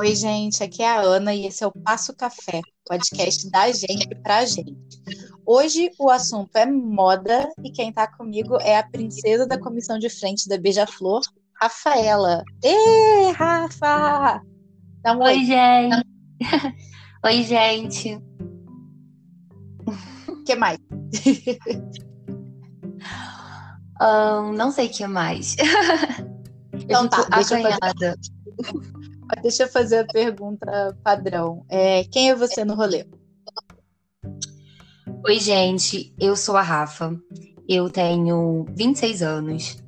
Oi, gente, aqui é a Ana e esse é o Passo Café, podcast da gente pra gente. Hoje o assunto é moda e quem tá comigo é a princesa da comissão de frente da Beija-Flor, Rafaela. Ê, Rafa! Dá um oi, gente! Oi, gente! O que mais? Não sei o que mais. Então tá, acanhada. Deixa eu fazer a pergunta padrão. Quem é você no rolê? Oi, gente. Eu sou a Rafa. Eu tenho 26 anos.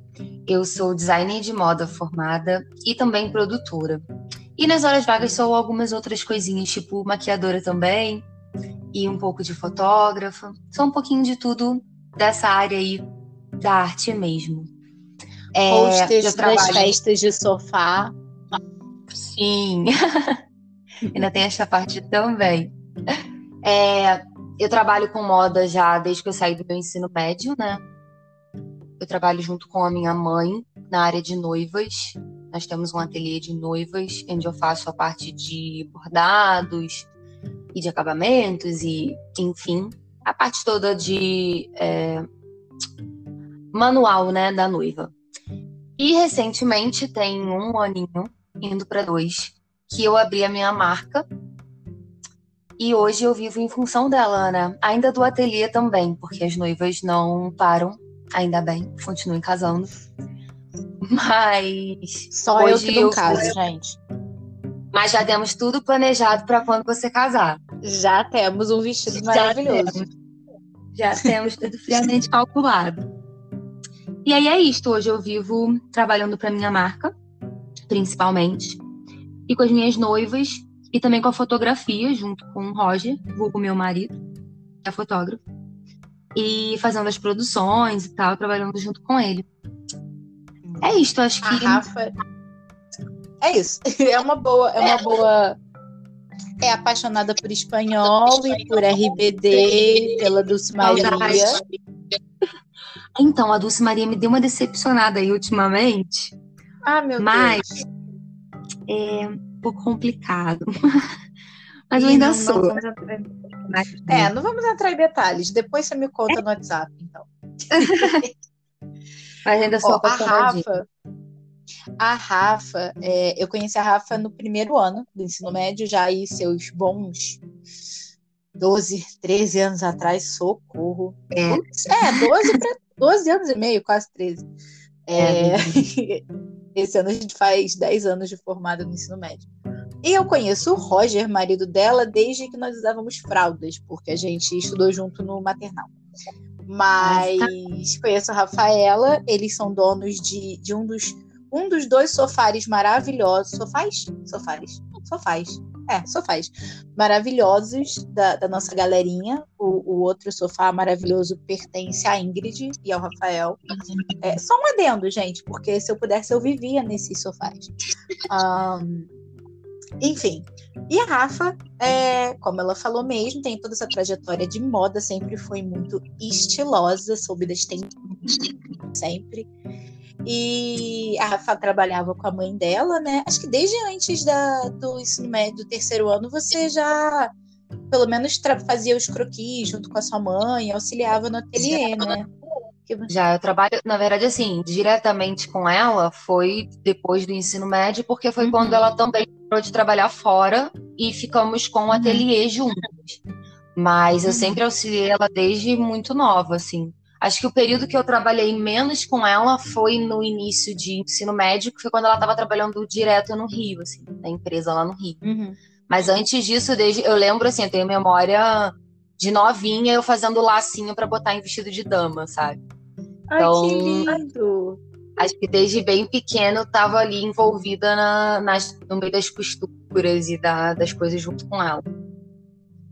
Eu sou designer de moda formada e também produtora. E nas horas vagas sou algumas outras coisinhas, tipo maquiadora também e um pouco de fotógrafa. Sou um pouquinho de tudo dessa área aí da arte mesmo. Hostess das festas de sofá. Sim, ainda tem essa parte também. Eu trabalho com moda já desde que eu saí do meu ensino médio, né? Eu trabalho junto com a minha mãe na área de noivas. Nós temos um ateliê de noivas, onde eu faço a parte de bordados e de acabamentos e, enfim, a parte toda de manual, né, da noiva. E recentemente, tem um aninho, indo para 2, que eu abri a minha marca e hoje eu vivo em função dela, né? Ainda do ateliê também, porque as noivas não param, ainda bem, continuem casando. Mas só hoje eu que não caso, gente. Mas já temos tudo planejado para quando você casar. Já temos um vestido maravilhoso. Já temos tudo friamente calculado. E aí é isto, hoje eu vivo trabalhando para minha marca, principalmente, e com as minhas noivas, e também com a fotografia, junto com o Roger, vulgo meu marido, que é fotógrafo, e fazendo as produções e tal, trabalhando junto com ele. É isto, acho que... Rafa... É isso, é uma boa... É apaixonada por espanhol e por RBD, pela Dulce Maria. Então, a Dulce Maria me deu uma decepcionada aí ultimamente... Ah, meu Deus. Mas é um pouco complicado. Mas eu ainda sou. Não vamos entrar em detalhes. Depois você me conta no WhatsApp, então. Mas ainda sou apaixonadinha. A Rafa, eu conheci a Rafa no primeiro ano do ensino médio, já aí seus bons 12, 13 anos atrás, socorro. 12 anos e meio, quase 13. Esse ano a gente faz 10 anos de formada no ensino médio. E eu conheço o Roger, marido dela, desde que nós usávamos fraldas, porque a gente estudou junto no maternal. Mas conheço a Rafaela, eles são donos de um dos 2 sofás maravilhosos. Sofás maravilhosos da nossa galerinha. O outro sofá maravilhoso pertence à Ingrid e ao Rafael. Só um adendo, gente, porque se eu pudesse eu vivia nesses sofás. Enfim, e a Rafa, como ela falou mesmo, tem toda essa trajetória de moda, sempre foi muito estilosa, soube das tendências sempre. E a Rafa trabalhava com a mãe dela, né? Acho que desde antes do ensino médio, do terceiro ano, você já, pelo menos, fazia os croquis junto com a sua mãe, auxiliava no ateliê, né? Já, eu trabalho, na verdade, assim, diretamente com ela foi depois do ensino médio, porque foi quando ela também parou de trabalhar fora e ficamos com o ateliê juntos. Mas eu sempre auxiliei ela desde muito nova, assim. Acho que o período que eu trabalhei menos com ela foi no início de ensino médio, que foi quando ela estava trabalhando direto no Rio, assim, na empresa lá no Rio. Mas antes disso, eu lembro, assim, eu tenho memória de novinha, eu fazendo lacinho para botar em vestido de dama, sabe? Então, ai, que lindo! Acho que desde bem pequena eu estava ali envolvida no meio das costuras e das coisas junto com ela.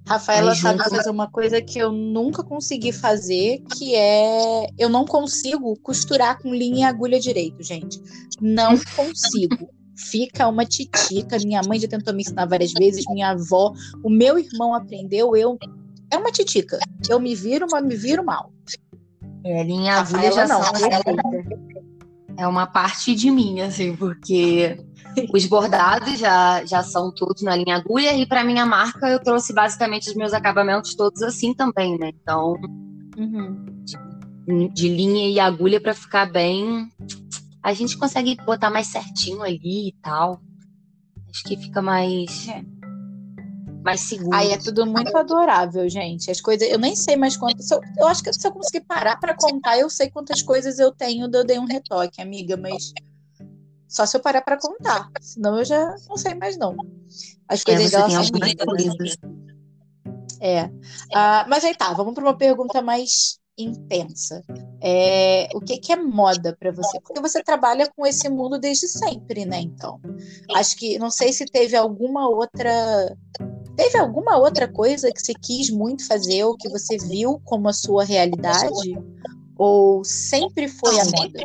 Rafaela sabe fazer uma coisa que eu nunca consegui fazer, que é... Eu não consigo costurar com linha e agulha direito, gente. Não consigo. Fica uma titica. Minha mãe já tentou me ensinar várias vezes, minha avó. O meu irmão aprendeu, eu... É uma titica. Eu me viro, mas me viro mal. Linha e agulha já não. É uma parte de mim, assim, porque... Os bordados já são todos na linha agulha, e para minha marca eu trouxe basicamente os meus acabamentos todos assim também, né? Então, de linha e agulha para ficar bem, a gente consegue botar mais certinho ali e tal. Acho que fica mais... mais seguro. Aí é tudo muito adorável, gente. As coisas, eu nem sei mais quantas. Eu acho que se eu conseguir parar pra contar, eu sei quantas coisas eu tenho do Dei um Retoque, amiga, mas só se eu parar pra contar. Senão eu já não sei mais, não. As coisas dela são lindas. Mas aí tá, vamos pra uma pergunta mais intensa. O que é moda pra você? Porque você trabalha com esse mundo desde sempre, né? Então, acho que, não sei se teve alguma outra... Teve alguma outra coisa que você quis muito fazer ou que você viu como a sua realidade? Ou sempre foi a moda?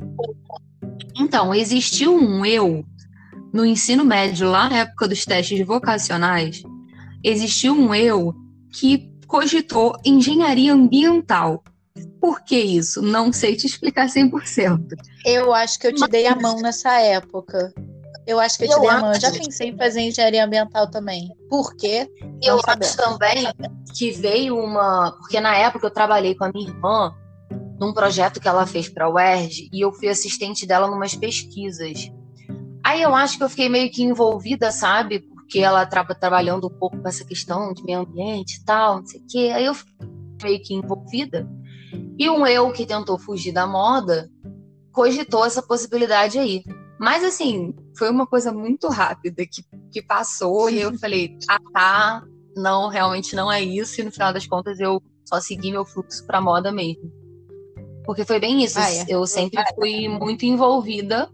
Então, existiu um eu no ensino médio, lá na época dos testes vocacionais, existiu um eu que cogitou engenharia ambiental. Por que isso? Não sei te explicar 100%. Eu acho que eu te dei a mão nessa época. Eu acho que eu te dei a mão. Eu já pensei em fazer engenharia ambiental também. Por quê? Eu acho também que veio uma... Porque na época eu trabalhei com a minha irmã num projeto que ela fez para a UERJ e eu fui assistente dela numas pesquisas. Aí eu acho que eu fiquei meio que envolvida, sabe? Porque ela estava trabalhando um pouco com essa questão de meio ambiente e tal, não sei o quê. Aí eu fiquei meio que envolvida. E um eu que tentou fugir da moda cogitou essa possibilidade aí. Mas, assim, foi uma coisa muito rápida que passou e eu falei, não, realmente não é isso. E no final das contas eu só segui meu fluxo pra moda mesmo. Porque foi bem isso. Eu sempre fui muito envolvida,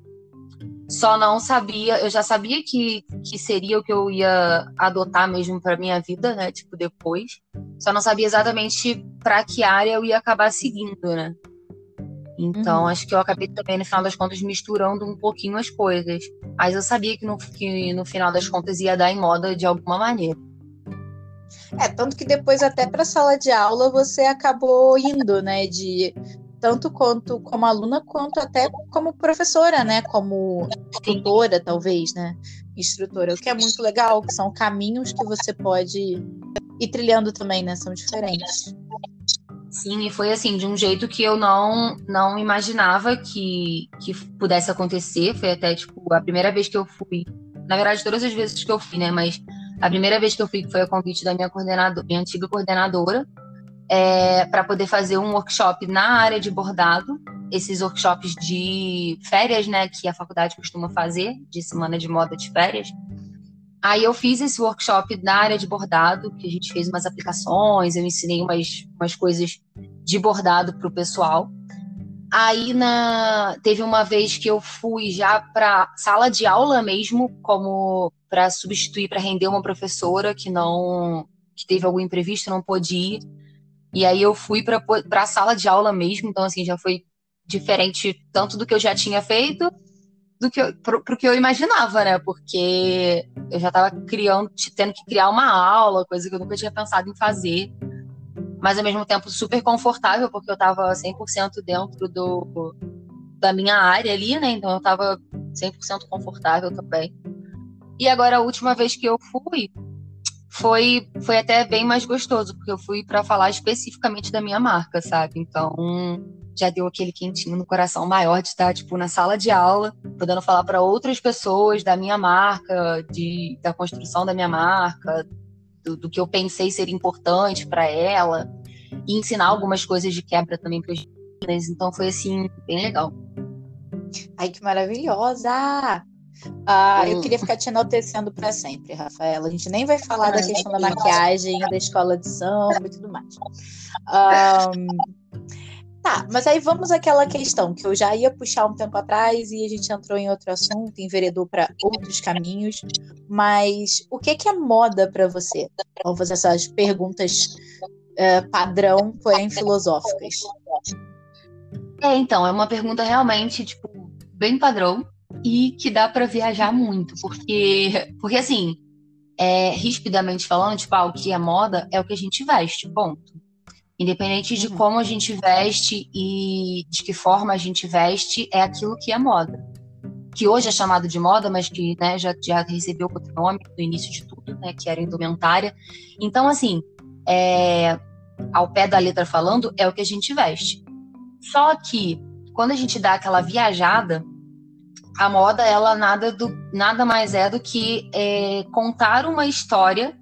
só não sabia. Eu já sabia que seria o que eu ia adotar mesmo pra minha vida, né? Tipo, depois. Só não sabia exatamente pra que área eu ia acabar seguindo, né? Então, acho que eu acabei também, no final das contas, misturando um pouquinho as coisas. Mas eu sabia que no final das contas ia dar em moda de alguma maneira. Tanto que depois até para a sala de aula você acabou indo, né? Tanto quanto como aluna, quanto até como professora, né? Como tutora, talvez, né? Instrutora. O que é muito legal, que são caminhos que você pode ir trilhando também, né? São diferentes. Sim, e foi assim, de um jeito que eu não imaginava que pudesse acontecer. Foi até, tipo, a primeira vez que eu fui, na verdade, todas as vezes que eu fui, né, mas a primeira vez que eu fui, que foi a convite da minha antiga coordenadora, para poder fazer um workshop na área de bordado, esses workshops de férias, né, que a faculdade costuma fazer, de semana de moda de férias. Aí eu fiz esse workshop na área de bordado, que a gente fez umas aplicações, eu ensinei umas coisas de bordado pro pessoal. Aí teve uma vez que eu fui já pra sala de aula mesmo, como para substituir, para render uma professora que teve algum imprevisto, não pôde ir. E aí eu fui pra sala de aula mesmo, então assim, já foi diferente tanto do que eu já tinha feito, pro que eu imaginava, né? Porque eu já estava tendo que criar uma aula, coisa que eu nunca tinha pensado em fazer, mas ao mesmo tempo super confortável, porque eu estava 100% dentro da minha área ali, né? Então eu estava 100% confortável também. E agora a última vez que eu fui foi até bem mais gostoso, porque eu fui para falar especificamente da minha marca, sabe? Então... já deu aquele quentinho no coração maior de estar, tipo, na sala de aula, podendo falar para outras pessoas da minha marca, da construção da minha marca, do que eu pensei ser importante para ela, e ensinar algumas coisas de quebra também para as meninas. Então foi, assim, bem legal. Ai, que maravilhosa! Eu queria ficar te enaltecendo para sempre, Rafaela. A gente nem vai falar da questão da maquiagem, da escola de samba e tudo mais. Tá, mas aí vamos àquela questão que eu já ia puxar um tempo atrás e a gente entrou em outro assunto, enveredou para outros caminhos, mas o que é moda para você? Vamos fazer essas perguntas padrão, porém filosóficas. Então, é uma pergunta realmente, tipo, bem padrão e que dá para viajar muito, porque assim, rispidamente falando, tipo, o que é moda é o que a gente veste, ponto. Independente de como a gente veste e de que forma a gente veste, é aquilo que é moda. que hoje é chamado de moda, mas que, né, já recebeu outro nome no início de tudo, né, que era indumentária. Então, assim, ao pé da letra falando, é o que a gente veste. Só que, quando a gente dá aquela viajada, a moda, ela nada mais é do que contar uma história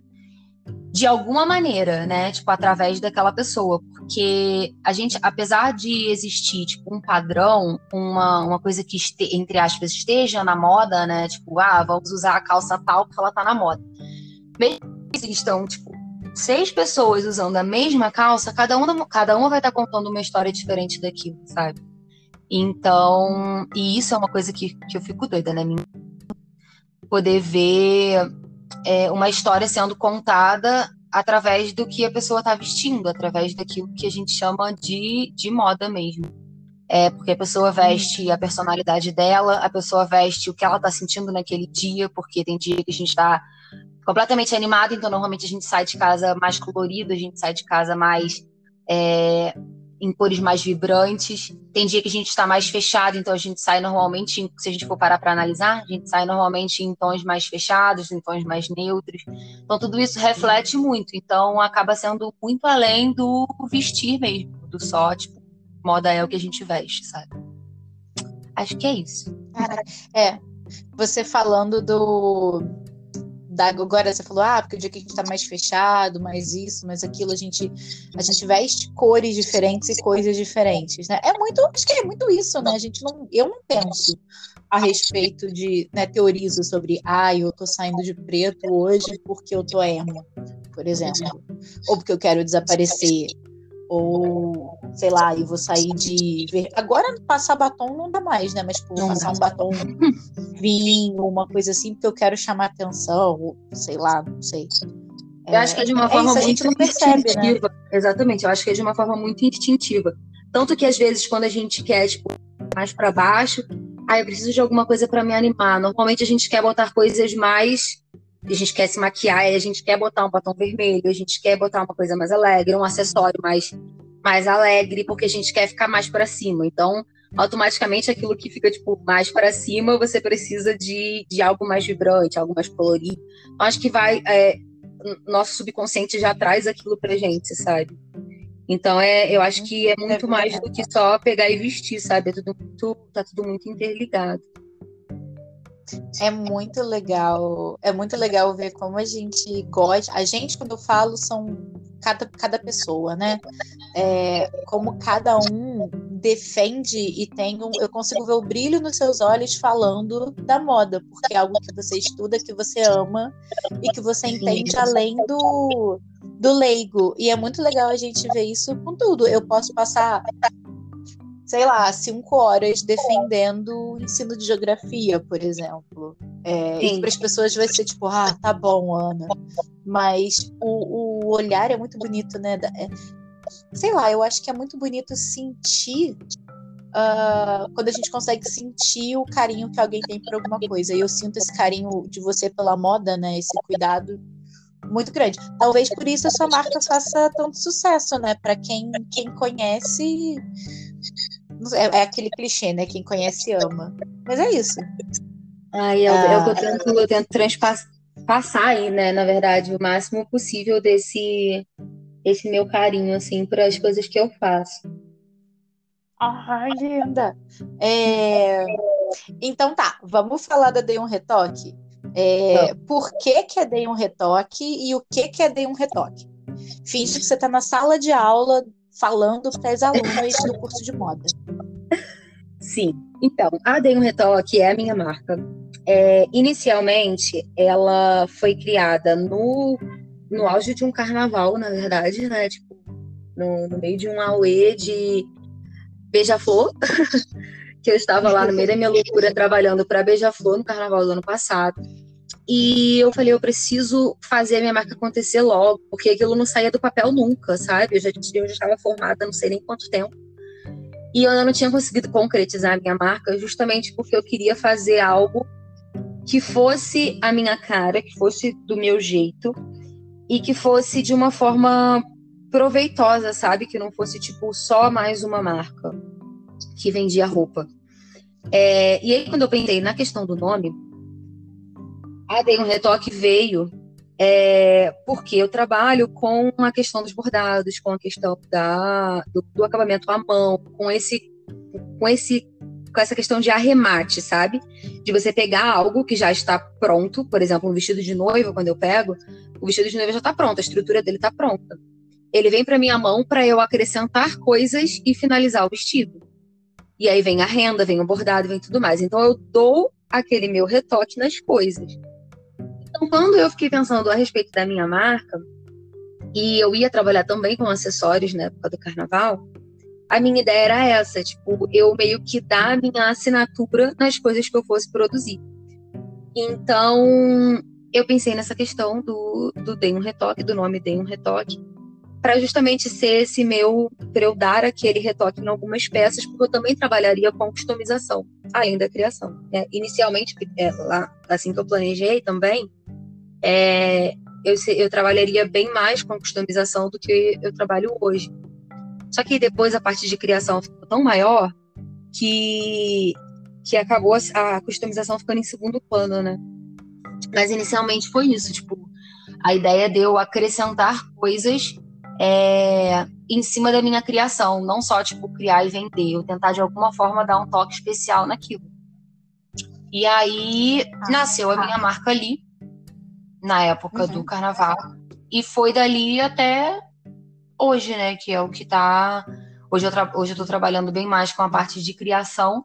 de alguma maneira, né? Tipo, através daquela pessoa. Porque a gente, apesar de existir, tipo, um padrão, uma coisa que, entre aspas, esteja na moda, né? Tipo, vamos usar a calça tal porque ela tá na moda. Mesmo que existam, tipo, 6 pessoas usando a mesma calça, cada uma vai estar contando uma história diferente daquilo, sabe? Então, e isso é uma coisa que eu fico doida, né? Poder ver uma história sendo contada através do que a pessoa está vestindo, através daquilo que a gente chama de moda mesmo. Porque a pessoa veste a personalidade dela, a pessoa veste o que ela está sentindo naquele dia, porque tem dia que a gente está completamente animado, então normalmente a gente sai de casa mais colorido, a gente sai de casa mais em cores mais vibrantes. Tem dia que a gente está mais fechado, então a gente sai normalmente, se a gente for parar para analisar, a gente sai normalmente em tons mais fechados, em tons mais neutros. Então tudo isso reflete muito, então acaba sendo muito além do vestir mesmo, do só, tipo, moda é o que a gente veste, sabe? Acho que é isso. Você falando agora você falou, porque o dia que a gente tá mais fechado, mais isso, mais aquilo, a gente veste cores diferentes e coisas diferentes, né? Acho que é muito isso, né? Eu não penso a respeito de, né, teorizo sobre, eu tô saindo de preto hoje porque eu tô emo, por exemplo, ou porque eu quero desaparecer, ou, sei lá, eu vou sair de... Agora passar batom não dá mais, né? Mas, tipo, passar um batom vinho, uma coisa assim, porque eu quero chamar atenção, ou, sei lá, não sei. Eu acho que é de uma forma muito instintiva. Né? Exatamente, eu acho que é de uma forma muito instintiva. Tanto que, às vezes, quando a gente quer, tipo, mais pra baixo, eu preciso de alguma coisa pra me animar. Normalmente, a gente quer botar coisas mais... A gente quer se maquiar, a gente quer botar um batom vermelho, a gente quer botar uma coisa mais alegre, um acessório mais alegre, porque a gente quer ficar mais para cima. Então, automaticamente, aquilo que fica, tipo, mais para cima, você precisa de algo mais vibrante, algo mais colorido. Então, acho que nosso subconsciente já traz aquilo pra gente, sabe? Então, eu acho que é muito mais do que só pegar e vestir, sabe? Tá tudo muito interligado. É muito legal ver como a gente gosta. A gente, quando eu falo, são cada pessoa, né? Como cada um defende e tem eu consigo ver o brilho nos seus olhos falando da moda, porque é algo que você estuda, que você ama e que você entende além do leigo. E é muito legal a gente ver isso com tudo. Eu posso passar... sei lá, 5 horas defendendo o ensino de geografia, por exemplo. E para as pessoas vai ser tipo, tá bom, Ana. Mas o olhar é muito bonito, né? Sei lá, eu acho que é muito bonito sentir quando a gente consegue sentir o carinho que alguém tem por alguma coisa. E eu sinto esse carinho de você pela moda, né? Esse cuidado muito grande. Talvez por isso a sua marca faça tanto sucesso, né? Para quem conhece... É aquele clichê, né? Quem conhece ama. Mas é isso. Eu tento transpassar aí, né? Na verdade, o máximo possível desse meu carinho, assim, para as coisas que eu faço. Linda! Então tá, vamos falar da Dei um Retoque. Por que é Dei um Retoque e o que é Dei um Retoque? Finge que você tá na sala de aula falando para as alunas do curso de moda. Sim. Então, a Dei um Retoque é a minha marca. Inicialmente, ela foi criada no auge de um carnaval, na verdade, né? Tipo, no meio de um auê de Beija-Flor, que eu estava lá no meio da minha loucura trabalhando para Beija-Flor no carnaval do ano passado. E eu falei, eu preciso fazer a minha marca acontecer logo, porque aquilo não saía do papel nunca, sabe? Eu já estava formada, não sei nem quanto tempo. E eu não tinha conseguido concretizar a minha marca, justamente porque eu queria fazer algo que fosse a minha cara, que fosse do meu jeito, e que fosse de uma forma proveitosa, sabe? Que não fosse, tipo, só mais uma marca que vendia roupa. E aí, quando eu pensei na questão do nome, a Dei um Retoque veio porque eu trabalho com a questão dos bordados, com a questão do acabamento à mão, com essa questão de arremate, sabe? De você pegar algo que já está pronto, por exemplo, um vestido de noiva, quando eu pego, o vestido de noiva já está pronto, a estrutura dele está pronta. Ele vem para minha mão para eu acrescentar coisas e finalizar o vestido. E aí vem a renda, vem o bordado, vem tudo mais. Então eu dou aquele meu retoque nas coisas. Então quando eu fiquei pensando a respeito da minha marca, e eu ia trabalhar também com acessórios na época do carnaval, a minha ideia era essa, tipo, eu meio que dar a minha assinatura nas coisas que eu fosse produzir. Então, eu pensei nessa questão do Dei um Retoque, do nome Dei um Retoque, para justamente ser esse meu, para eu dar aquele retoque em algumas peças, porque eu também trabalharia com customização, além da criação. Inicialmente, lá, assim que eu planejei também, eu trabalharia bem mais com customização do que eu trabalho hoje. Só que depois a parte de criação ficou tão maior que acabou a customização ficando em segundo plano, né? Mas inicialmente foi isso, tipo, a ideia de eu acrescentar coisas em cima da minha criação, não só, tipo, criar e vender, eu tentar de alguma forma dar um toque especial naquilo. E aí nasceu a minha marca ali, na época do carnaval, e foi dali até hoje, né, que é o que tá... Hoje eu tô trabalhando bem mais com a parte de criação,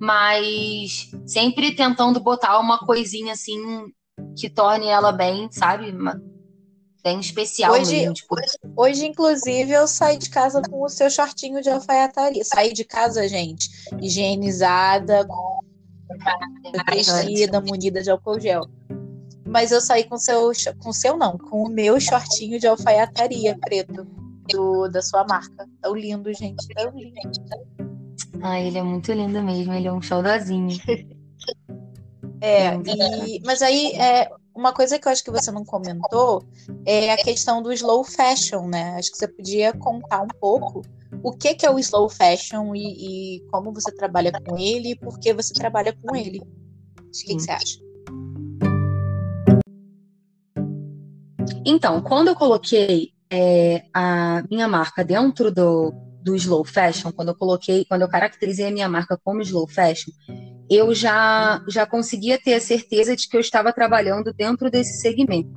mas sempre tentando botar uma coisinha, assim, que torne ela bem, sabe? Bem especial hoje, mesmo. Tipo... Hoje, inclusive, eu saí de casa com o seu shortinho de alfaiataria. Saí de casa, gente, higienizada, vestida, munida de álcool gel. Mas eu saí com o meu shortinho de alfaiataria preto. Da sua marca. Tão lindo, gente. Tão lindo. Ah, ele é muito lindo mesmo. Ele é um xodózinho. Mas aí, uma coisa que eu acho que você não comentou é a questão do slow fashion, né? Acho que você podia contar um pouco o que é o slow fashion e como você trabalha com ele e por que você trabalha com ele. O que você acha? Então, quando eu coloquei a minha marca dentro do slow fashion, quando eu caracterizei a minha marca como slow fashion, eu já conseguia ter a certeza de que eu estava trabalhando dentro desse segmento,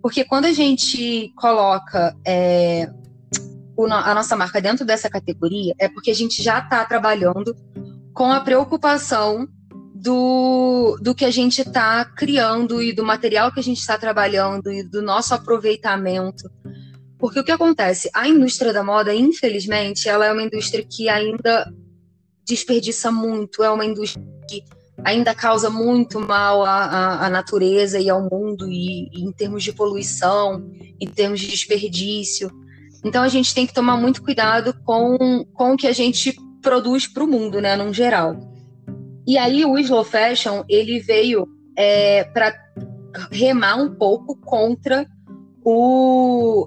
porque quando a gente coloca a nossa marca dentro dessa categoria, é porque a gente já está trabalhando com a preocupação do que a gente está criando e do material que a gente está trabalhando e do nosso aproveitamento. Porque o que acontece? A indústria da moda, infelizmente, ela é uma indústria que ainda desperdiça muito, é uma indústria que ainda causa muito mal à natureza e ao mundo, e em termos de poluição, em termos de desperdício. Então, a gente tem que tomar muito cuidado com o que a gente produz para o mundo, né, num geral. E aí o slow fashion, ele veio para remar um pouco contra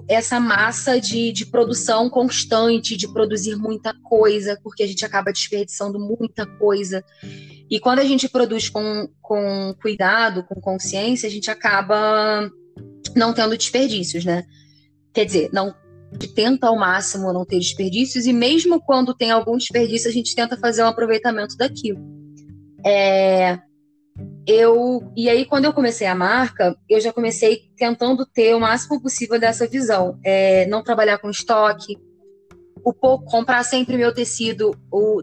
essa massa de produção constante, de produzir muita coisa, porque a gente acaba desperdiçando muita coisa. E quando a gente produz com cuidado, com consciência, a gente acaba não tendo desperdícios, né? Quer dizer, tenta ao máximo não ter desperdícios, e mesmo quando tem algum desperdício, a gente tenta fazer um aproveitamento daquilo. E aí quando eu comecei a marca, eu já comecei tentando ter o máximo possível dessa visão, não trabalhar com estoque, comprar sempre meu tecido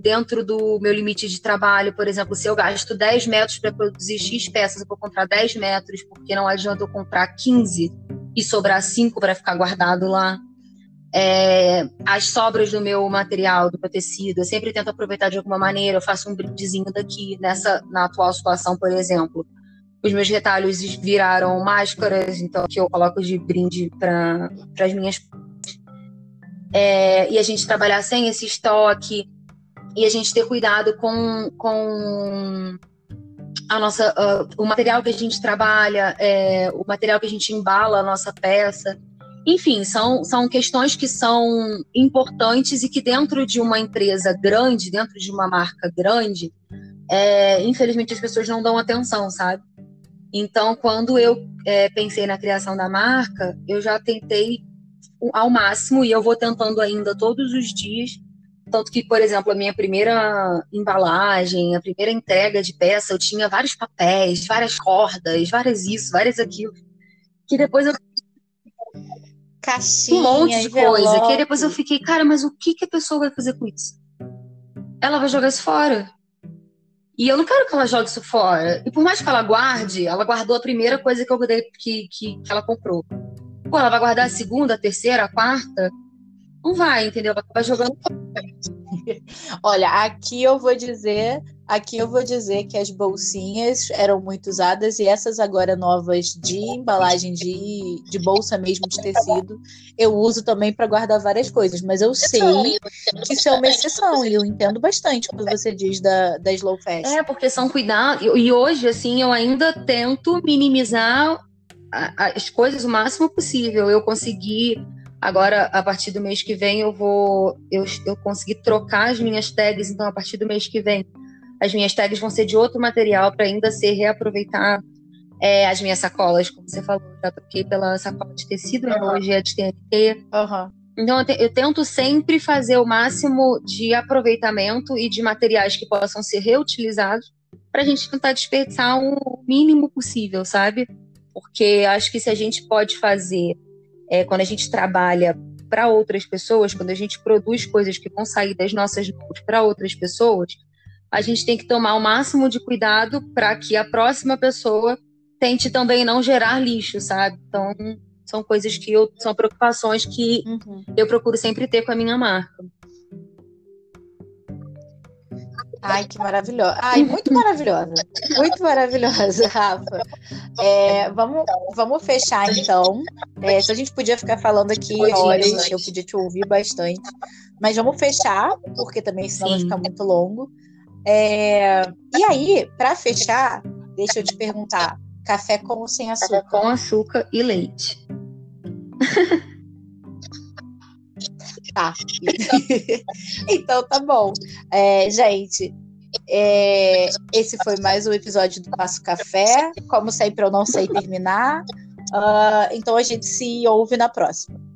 dentro do meu limite de trabalho. Por exemplo, se eu gasto 10 metros para produzir X peças, eu vou comprar 10 metros, porque não adianta eu comprar 15 e sobrar 5 para ficar guardado lá. As sobras do meu material, do meu tecido, eu sempre tento aproveitar de alguma maneira. Eu faço um brindezinho daqui. Na atual situação, por exemplo, os meus retalhos viraram máscaras, então que eu coloco de brinde para as minhas. E a gente trabalhar sem esse estoque, e a gente ter cuidado com a nossa, o material que a gente trabalha, o material que a gente embala a nossa peça. Enfim, são questões que são importantes e que dentro de uma empresa grande, dentro de uma marca grande, infelizmente as pessoas não dão atenção, sabe? Então, quando eu pensei na criação da marca, eu já tentei ao máximo, e eu vou tentando ainda todos os dias, tanto que, por exemplo, a minha primeira embalagem, a primeira entrega de peça, eu tinha vários papéis, várias cordas, várias isso, várias aquilo, que depois eu... Caixinha, um monte de coisa, que depois eu fiquei, cara, mas o que a pessoa vai fazer com isso? Ela vai jogar isso fora. E eu não quero que ela jogue isso fora. E por mais que ela guarde, ela guardou a primeira coisa que eu dei, que ela comprou. Pô, ela vai guardar a segunda, a terceira, a quarta? Não vai, entendeu? Ela vai jogando fora. Olha, aqui eu vou dizer que as bolsinhas eram muito usadas, e essas agora novas de embalagem de bolsa mesmo, de tecido, eu uso também para guardar várias coisas, mas eu sei que isso é uma exceção, e eu entendo bastante quando você diz da slow fashion. É, porque são cuidados, e hoje, assim, eu ainda tento minimizar as coisas o máximo possível. Eu consegui, agora, a partir do mês que vem, eu consegui trocar as minhas tags, então, a partir do mês que vem, as minhas tags vão ser de outro material para ainda ser reaproveitar. As minhas sacolas, como você falou, já troquei pela sacola de tecido, uhum. Hoje é de TNT. Uhum. Então eu tento sempre fazer o máximo de aproveitamento e de materiais que possam ser reutilizados, para a gente tentar desperdiçar o mínimo possível, sabe? Porque acho que se a gente pode fazer, quando a gente trabalha para outras pessoas, quando a gente produz coisas que vão sair das nossas mãos para outras pessoas, a gente tem que tomar o máximo de cuidado para que a próxima pessoa tente também não gerar lixo, sabe? Então, são coisas que são preocupações que eu procuro sempre ter com a minha marca. Ai, que maravilhosa. Ai, muito maravilhosa. Muito maravilhosa, Rafa. Vamos fechar, então. Se a gente podia ficar falando aqui horas, eu podia te ouvir bastante. Mas vamos fechar, porque também senão vai ficar muito longo. E aí, para fechar, deixa eu te perguntar, café com ou sem açúcar? Café com açúcar e leite. Tá. Então tá bom. Gente, esse foi mais um episódio do Passo Café. Como sempre, eu não sei terminar. Então a gente se ouve na próxima.